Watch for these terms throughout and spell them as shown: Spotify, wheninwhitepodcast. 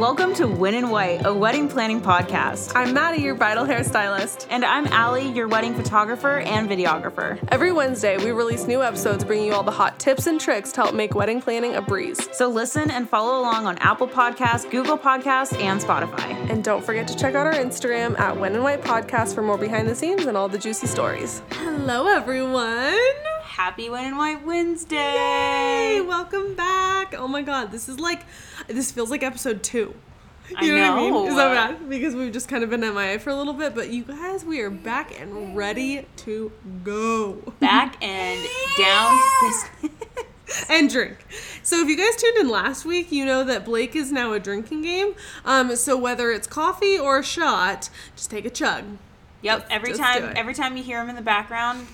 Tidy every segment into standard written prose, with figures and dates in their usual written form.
Welcome to Win in White, a wedding planning podcast. I'm Maddie, your bridal hairstylist. And I'm Allie, your wedding photographer and videographer. Every Wednesday, we release new episodes bringing you all the hot tips and tricks to help make wedding planning a breeze. So listen and follow along on Apple Podcasts, Google Podcasts, and Spotify. And don't forget to check out our Instagram at wheninwhitepodcast for more behind the scenes and all the juicy stories. Hello, everyone. Happy Win in White Wednesday. Yay! Welcome back. Oh my God, this feels like episode 2. You know what I mean? Is that bad? Because we've just kind of been MIA for a little bit, but you guys, we are back and ready to go. Back and down to business. And drink. So if you guys tuned in last week, you know that Blake is now a drinking game. So whether it's coffee or a shot, just take a chug. Yep, every time you hear him in the background...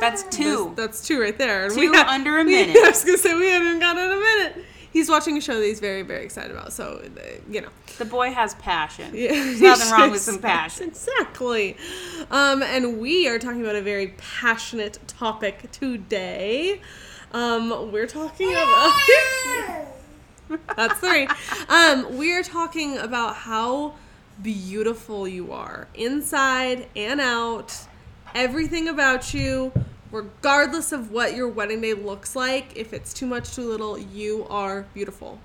That's 2. That's 2 right there. And 2 under a minute. I was going to say, we haven't even gotten in a minute. He's watching a show that he's very, very excited about. So, you know. The boy has passion. Yeah. There's nothing wrong with some passion. Exactly. And we are talking about a very passionate topic today. We're talking about... That's 3. We are talking about how beautiful you are, inside and out. Everything about you, regardless of what your wedding day looks like, if it's too much, too little, you are beautiful.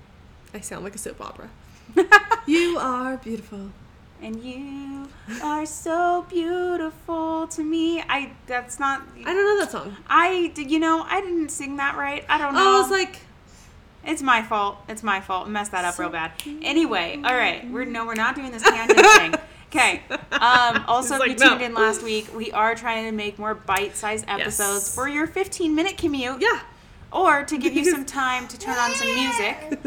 I sound like a soap opera. You are beautiful. And you are so beautiful to me. I don't know that song. I didn't sing that right. I don't know. Oh, I was like... It's my fault. Messed that up real bad. Anyway, all right. We're not doing this tangent thing. Okay. Also, like, if you tuned in last week, we are trying to make more bite-sized episodes for your 15-minute commute. Yeah. Or to give you some time to turn on some music.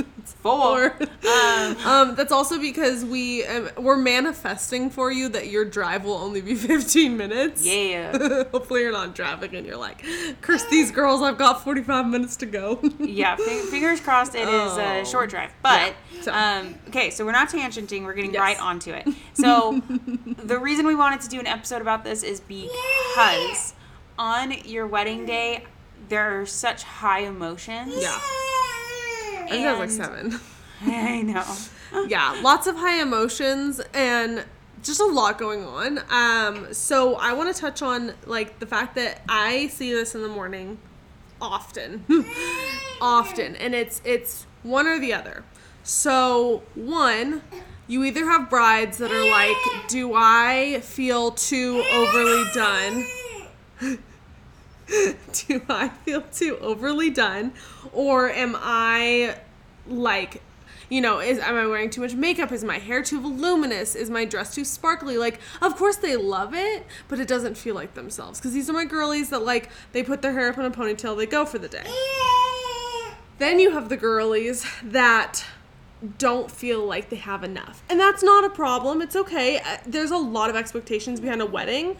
That's also because we're manifesting for you that your drive will only be 15 minutes. Yeah. Hopefully you're not in traffic and you're like, curse these girls, I've got 45 minutes to go. Yeah, fingers crossed it is a short drive. But, yeah, so we're not tangenting, we're getting right onto it. So the reason we wanted to do an episode about this is because on your wedding day, there are such high emotions. Yeah. I think that was like 7. I know. Yeah, lots of high emotions and just a lot going on. So I want to touch on like the fact that I see this in the morning often, and it's one or the other. So one, you either have brides that are like, do I feel too overly done? Do I feel too overly done, or am I like, you know, am I wearing too much makeup? Is my hair too voluminous? Is my dress too sparkly? Like, of course they love it, but it doesn't feel like themselves, because these are my girlies that like, they put their hair up in a ponytail, they go for the day. Then you have the girlies that don't feel like they have enough, and that's not a problem. It's okay. There's a lot of expectations behind a wedding.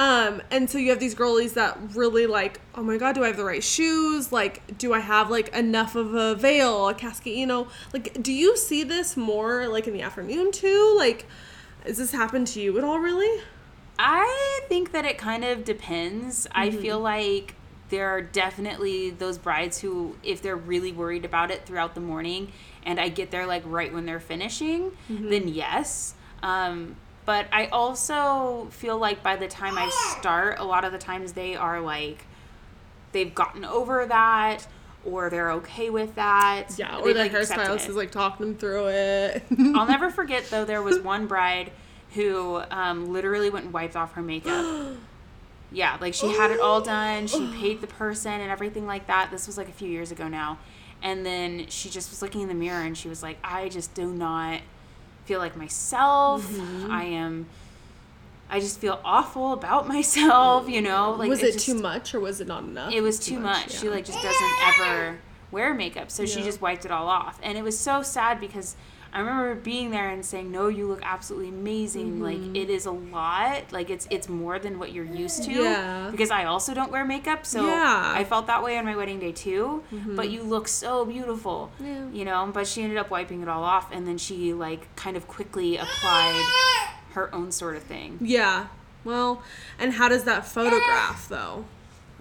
And so you have these girlies that really like, oh my God, do I have the right shoes? Like, do I have like enough of a veil, a casket, you know, like, do you see this more like in the afternoon too? Like, has this happened to you at all? Really? I think that it kind of depends. Mm-hmm. I feel like there are definitely those brides who, if they're really worried about it throughout the morning and I get there like right when they're finishing, mm-hmm. then yes. But I also feel like by the time I start, a lot of the times they are like, they've gotten over that, or they're okay with that. Yeah, or their hairstylist is like talking them through it. I'll never forget, though, there was one bride who literally went and wiped off her makeup. Yeah, like she had it all done. She paid the person and everything like that. This was like a few years ago now. And then she just was looking in the mirror and she was like, I just do not... feel like myself. Mm-hmm. I just feel awful about myself, you know, like, was it just, too much, or was it not enough? It was too much. Yeah. She like just doesn't ever wear makeup, so she just wiped it all off, and it was so sad because I remember being there and saying, no, you look absolutely amazing. Mm-hmm. Like, it is a lot, like it's more than what you're used to, because I also don't wear makeup, so I felt that way on my wedding day too. Mm-hmm. But you look so beautiful, you know, but she ended up wiping it all off, and then she like kind of quickly applied her own sort of thing. Yeah, well, and how does that photograph though?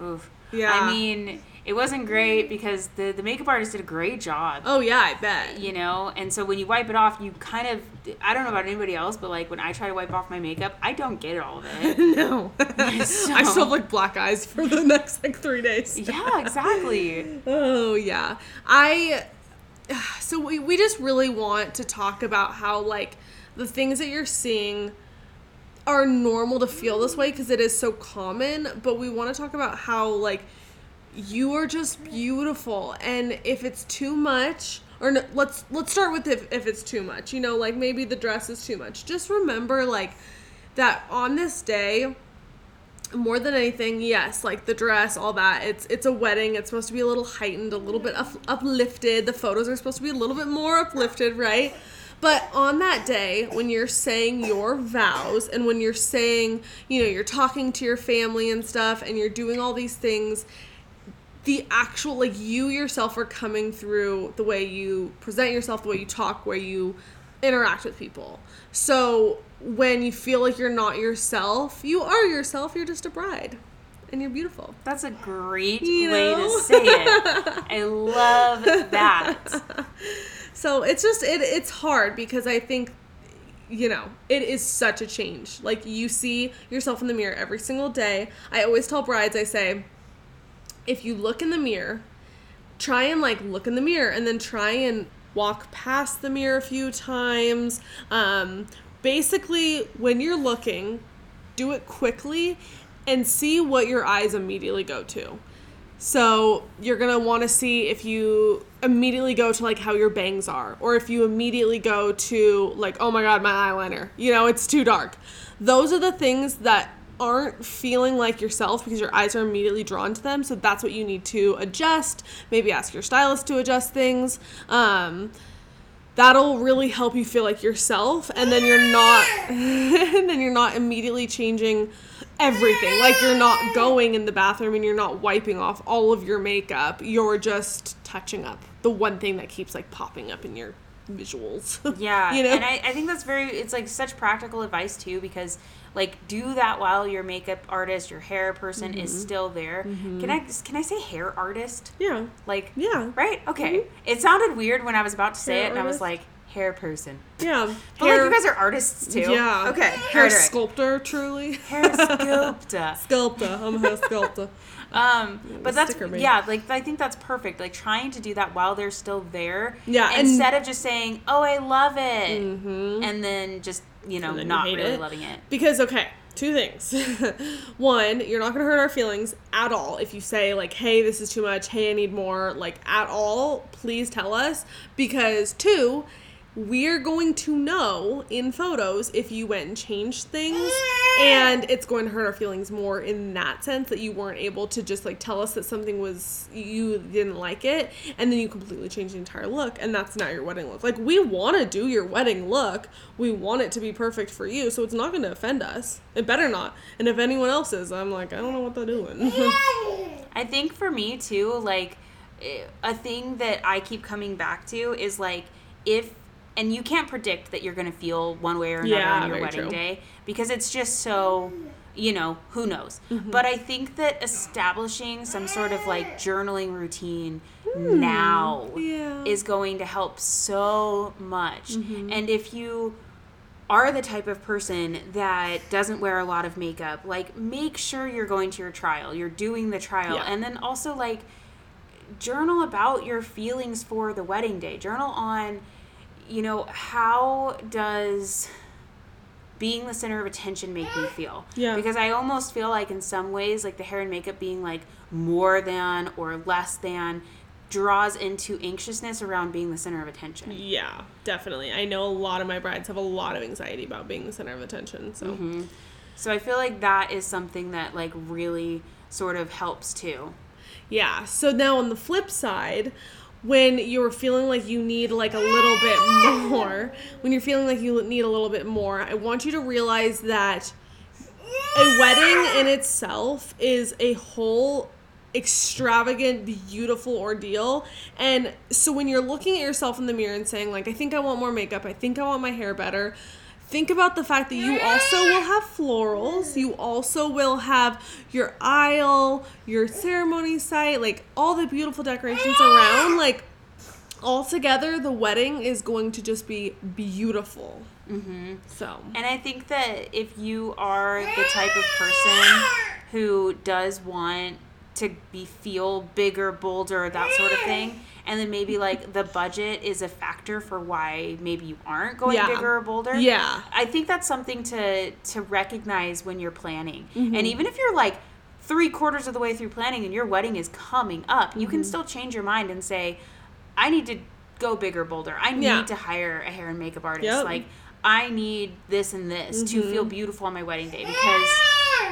Oof. Yeah. I mean, It wasn't great because the makeup artist did a great job. Oh, yeah, I bet. You know? And so when you wipe it off, you kind of... I don't know about anybody else, but, like, when I try to wipe off my makeup, I don't get all of it. No. So, I still have, like, black eyes for the next, like, 3 days. Yeah, exactly. Oh, yeah. So we just really want to talk about how, like, the things that you're seeing... are normal to feel this way because it is so common, but we want to talk about how, like, you are just beautiful, and if it's too much, or no, let's start with if it's too much, you know, like, maybe the dress is too much. Just remember, like, that on this day, more than anything, yes, like, the dress, all that, it's a wedding, it's supposed to be a little heightened, a little bit uplifted, the photos are supposed to be a little bit more uplifted, right? But on that day, when you're saying your vows and when you're saying, you know, you're talking to your family and stuff and you're doing all these things, the actual, like, you yourself are coming through the way you present yourself, the way you talk, where you interact with people. So when you feel like you're not yourself, you are yourself, you're just a bride. And you're beautiful. That's a great way to say it. I love that. So it's just, it's hard because I think, you know, it is such a change. Like, you see yourself in the mirror every single day. I always tell brides, I say, if you look in the mirror, try and, like, look in the mirror and then try and walk past the mirror a few times. Basically, when you're looking, do it quickly and see what your eyes immediately go to. So you're going to want to see if you immediately go to, like, how your bangs are, or if you immediately go to, like, oh my God, my eyeliner, you know, it's too dark. Those are the things that aren't feeling like yourself because your eyes are immediately drawn to them. So that's what you need to adjust. Maybe ask your stylist to adjust things. That'll really help you feel like yourself. And then you're not, and then you're not immediately changing everything. Like, you're not going in the bathroom and you're not wiping off all of your makeup. You're just touching up the one thing that keeps, like, popping up in your visuals. Yeah. You know? And I think that's it's, like, such practical advice too, because, like, do that while your makeup artist, your hair person is still there. Mm-hmm. Can I say hair artist? Yeah. Like, yeah. Right? Okay. Mm-hmm. It sounded weird when I was about to say hair it artist. And I was like, hair person. Yeah. But hair, like, you guys are artists too. Yeah. Okay. Hair sculptor, truly. Hair sculptor. Sculptor. I'm a hair sculptor. But that's, yeah, like, I think that's perfect. Like, trying to do that while they're still there. Yeah. Instead of just saying, oh, I love it. Mm-hmm. And then just, you know, not really loving it. Because, okay, two things. One, you're not going to hurt our feelings at all. If you say, like, hey, this is too much. Hey, I need more. Like, at all, please tell us. Because, two, we're going to know in photos if you went and changed things, and it's going to hurt our feelings more in that sense that you weren't able to just, like, tell us that something was, you didn't like it, and then you completely changed the entire look, and that's not your wedding look. Like, we want to do your wedding look. We want it to be perfect for you, so it's not going to offend us. It better not. And if anyone else is, I'm like, I don't know what they're doing. I think for me, too, like, a thing that I keep coming back to is, like, and you can't predict that you're going to feel one way or another on your wedding day because it's just so, you know, who knows. Mm-hmm. But I think that establishing some sort of, like, journaling routine now is going to help so much. Mm-hmm. And if you are the type of person that doesn't wear a lot of makeup, like, make sure you're going to your trial. You're doing the trial. Yeah. And then also, like, journal about your feelings for the wedding day. Journal on... you know, how does being the center of attention make me feel? Yeah. Because I almost feel like in some ways, like, the hair and makeup being, like, more than or less than draws into anxiousness around being the center of attention. Yeah, definitely. I know a lot of my brides have a lot of anxiety about being the center of attention. So, so I feel like that is something that, like, really sort of helps too. Yeah. So now on the flip side... when you're feeling like you need, like, a little bit more, I want you to realize that a wedding in itself is a whole extravagant, beautiful ordeal. And so when you're looking at yourself in the mirror and saying, like, I think I want more makeup, I think I want my hair better, Think about the fact that you also will have florals. You also will have your aisle, your ceremony site, like all the beautiful decorations around. Like, all together, the wedding is going to just be beautiful. Mm-hmm. So. And I think that if you are the type of person who does want to feel bigger, bolder, that sort of thing, and then maybe, like, the budget is a factor for why maybe you aren't going bigger or bolder. Yeah. I think that's something to recognize when you're planning. Mm-hmm. And even if you're, like, 3/4 of the way through planning and your wedding is coming up, you can still change your mind and say, I need to go bigger, bolder. I need to hire a hair and makeup artist. Yep. Like, I need this and this to feel beautiful on my wedding day. Because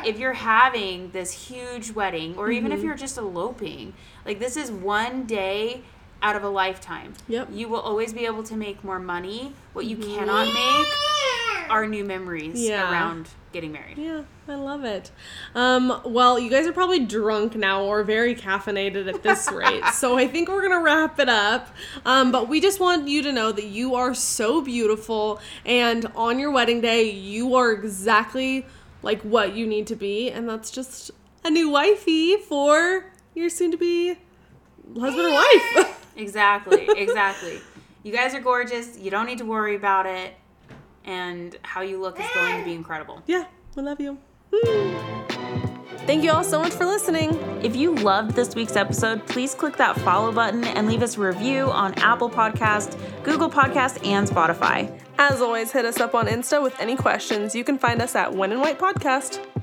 if you're having this huge wedding, or even if you're just eloping, like, this is one day out of a lifetime. Yep. You will always be able to make more money. What you cannot make are new memories around getting married. Yeah, I love it. Well, you guys are probably drunk now or very caffeinated at this rate. So I think we're going to wrap it up. But we just want you to know that you are so beautiful. And on your wedding day, you are exactly like what you need to be. And that's just a new wifey for your soon-to-be husband or wife. Exactly. You guys are gorgeous. You don't need to worry about it. And how you look is going to be incredible. Yeah, we love you. Woo. Thank you all so much for listening. If you loved this week's episode, please click that follow button and leave us a review on Apple Podcasts, Google Podcasts, and Spotify. As always, hit us up on Insta with any questions. You can find us at wheninwhitepodcast.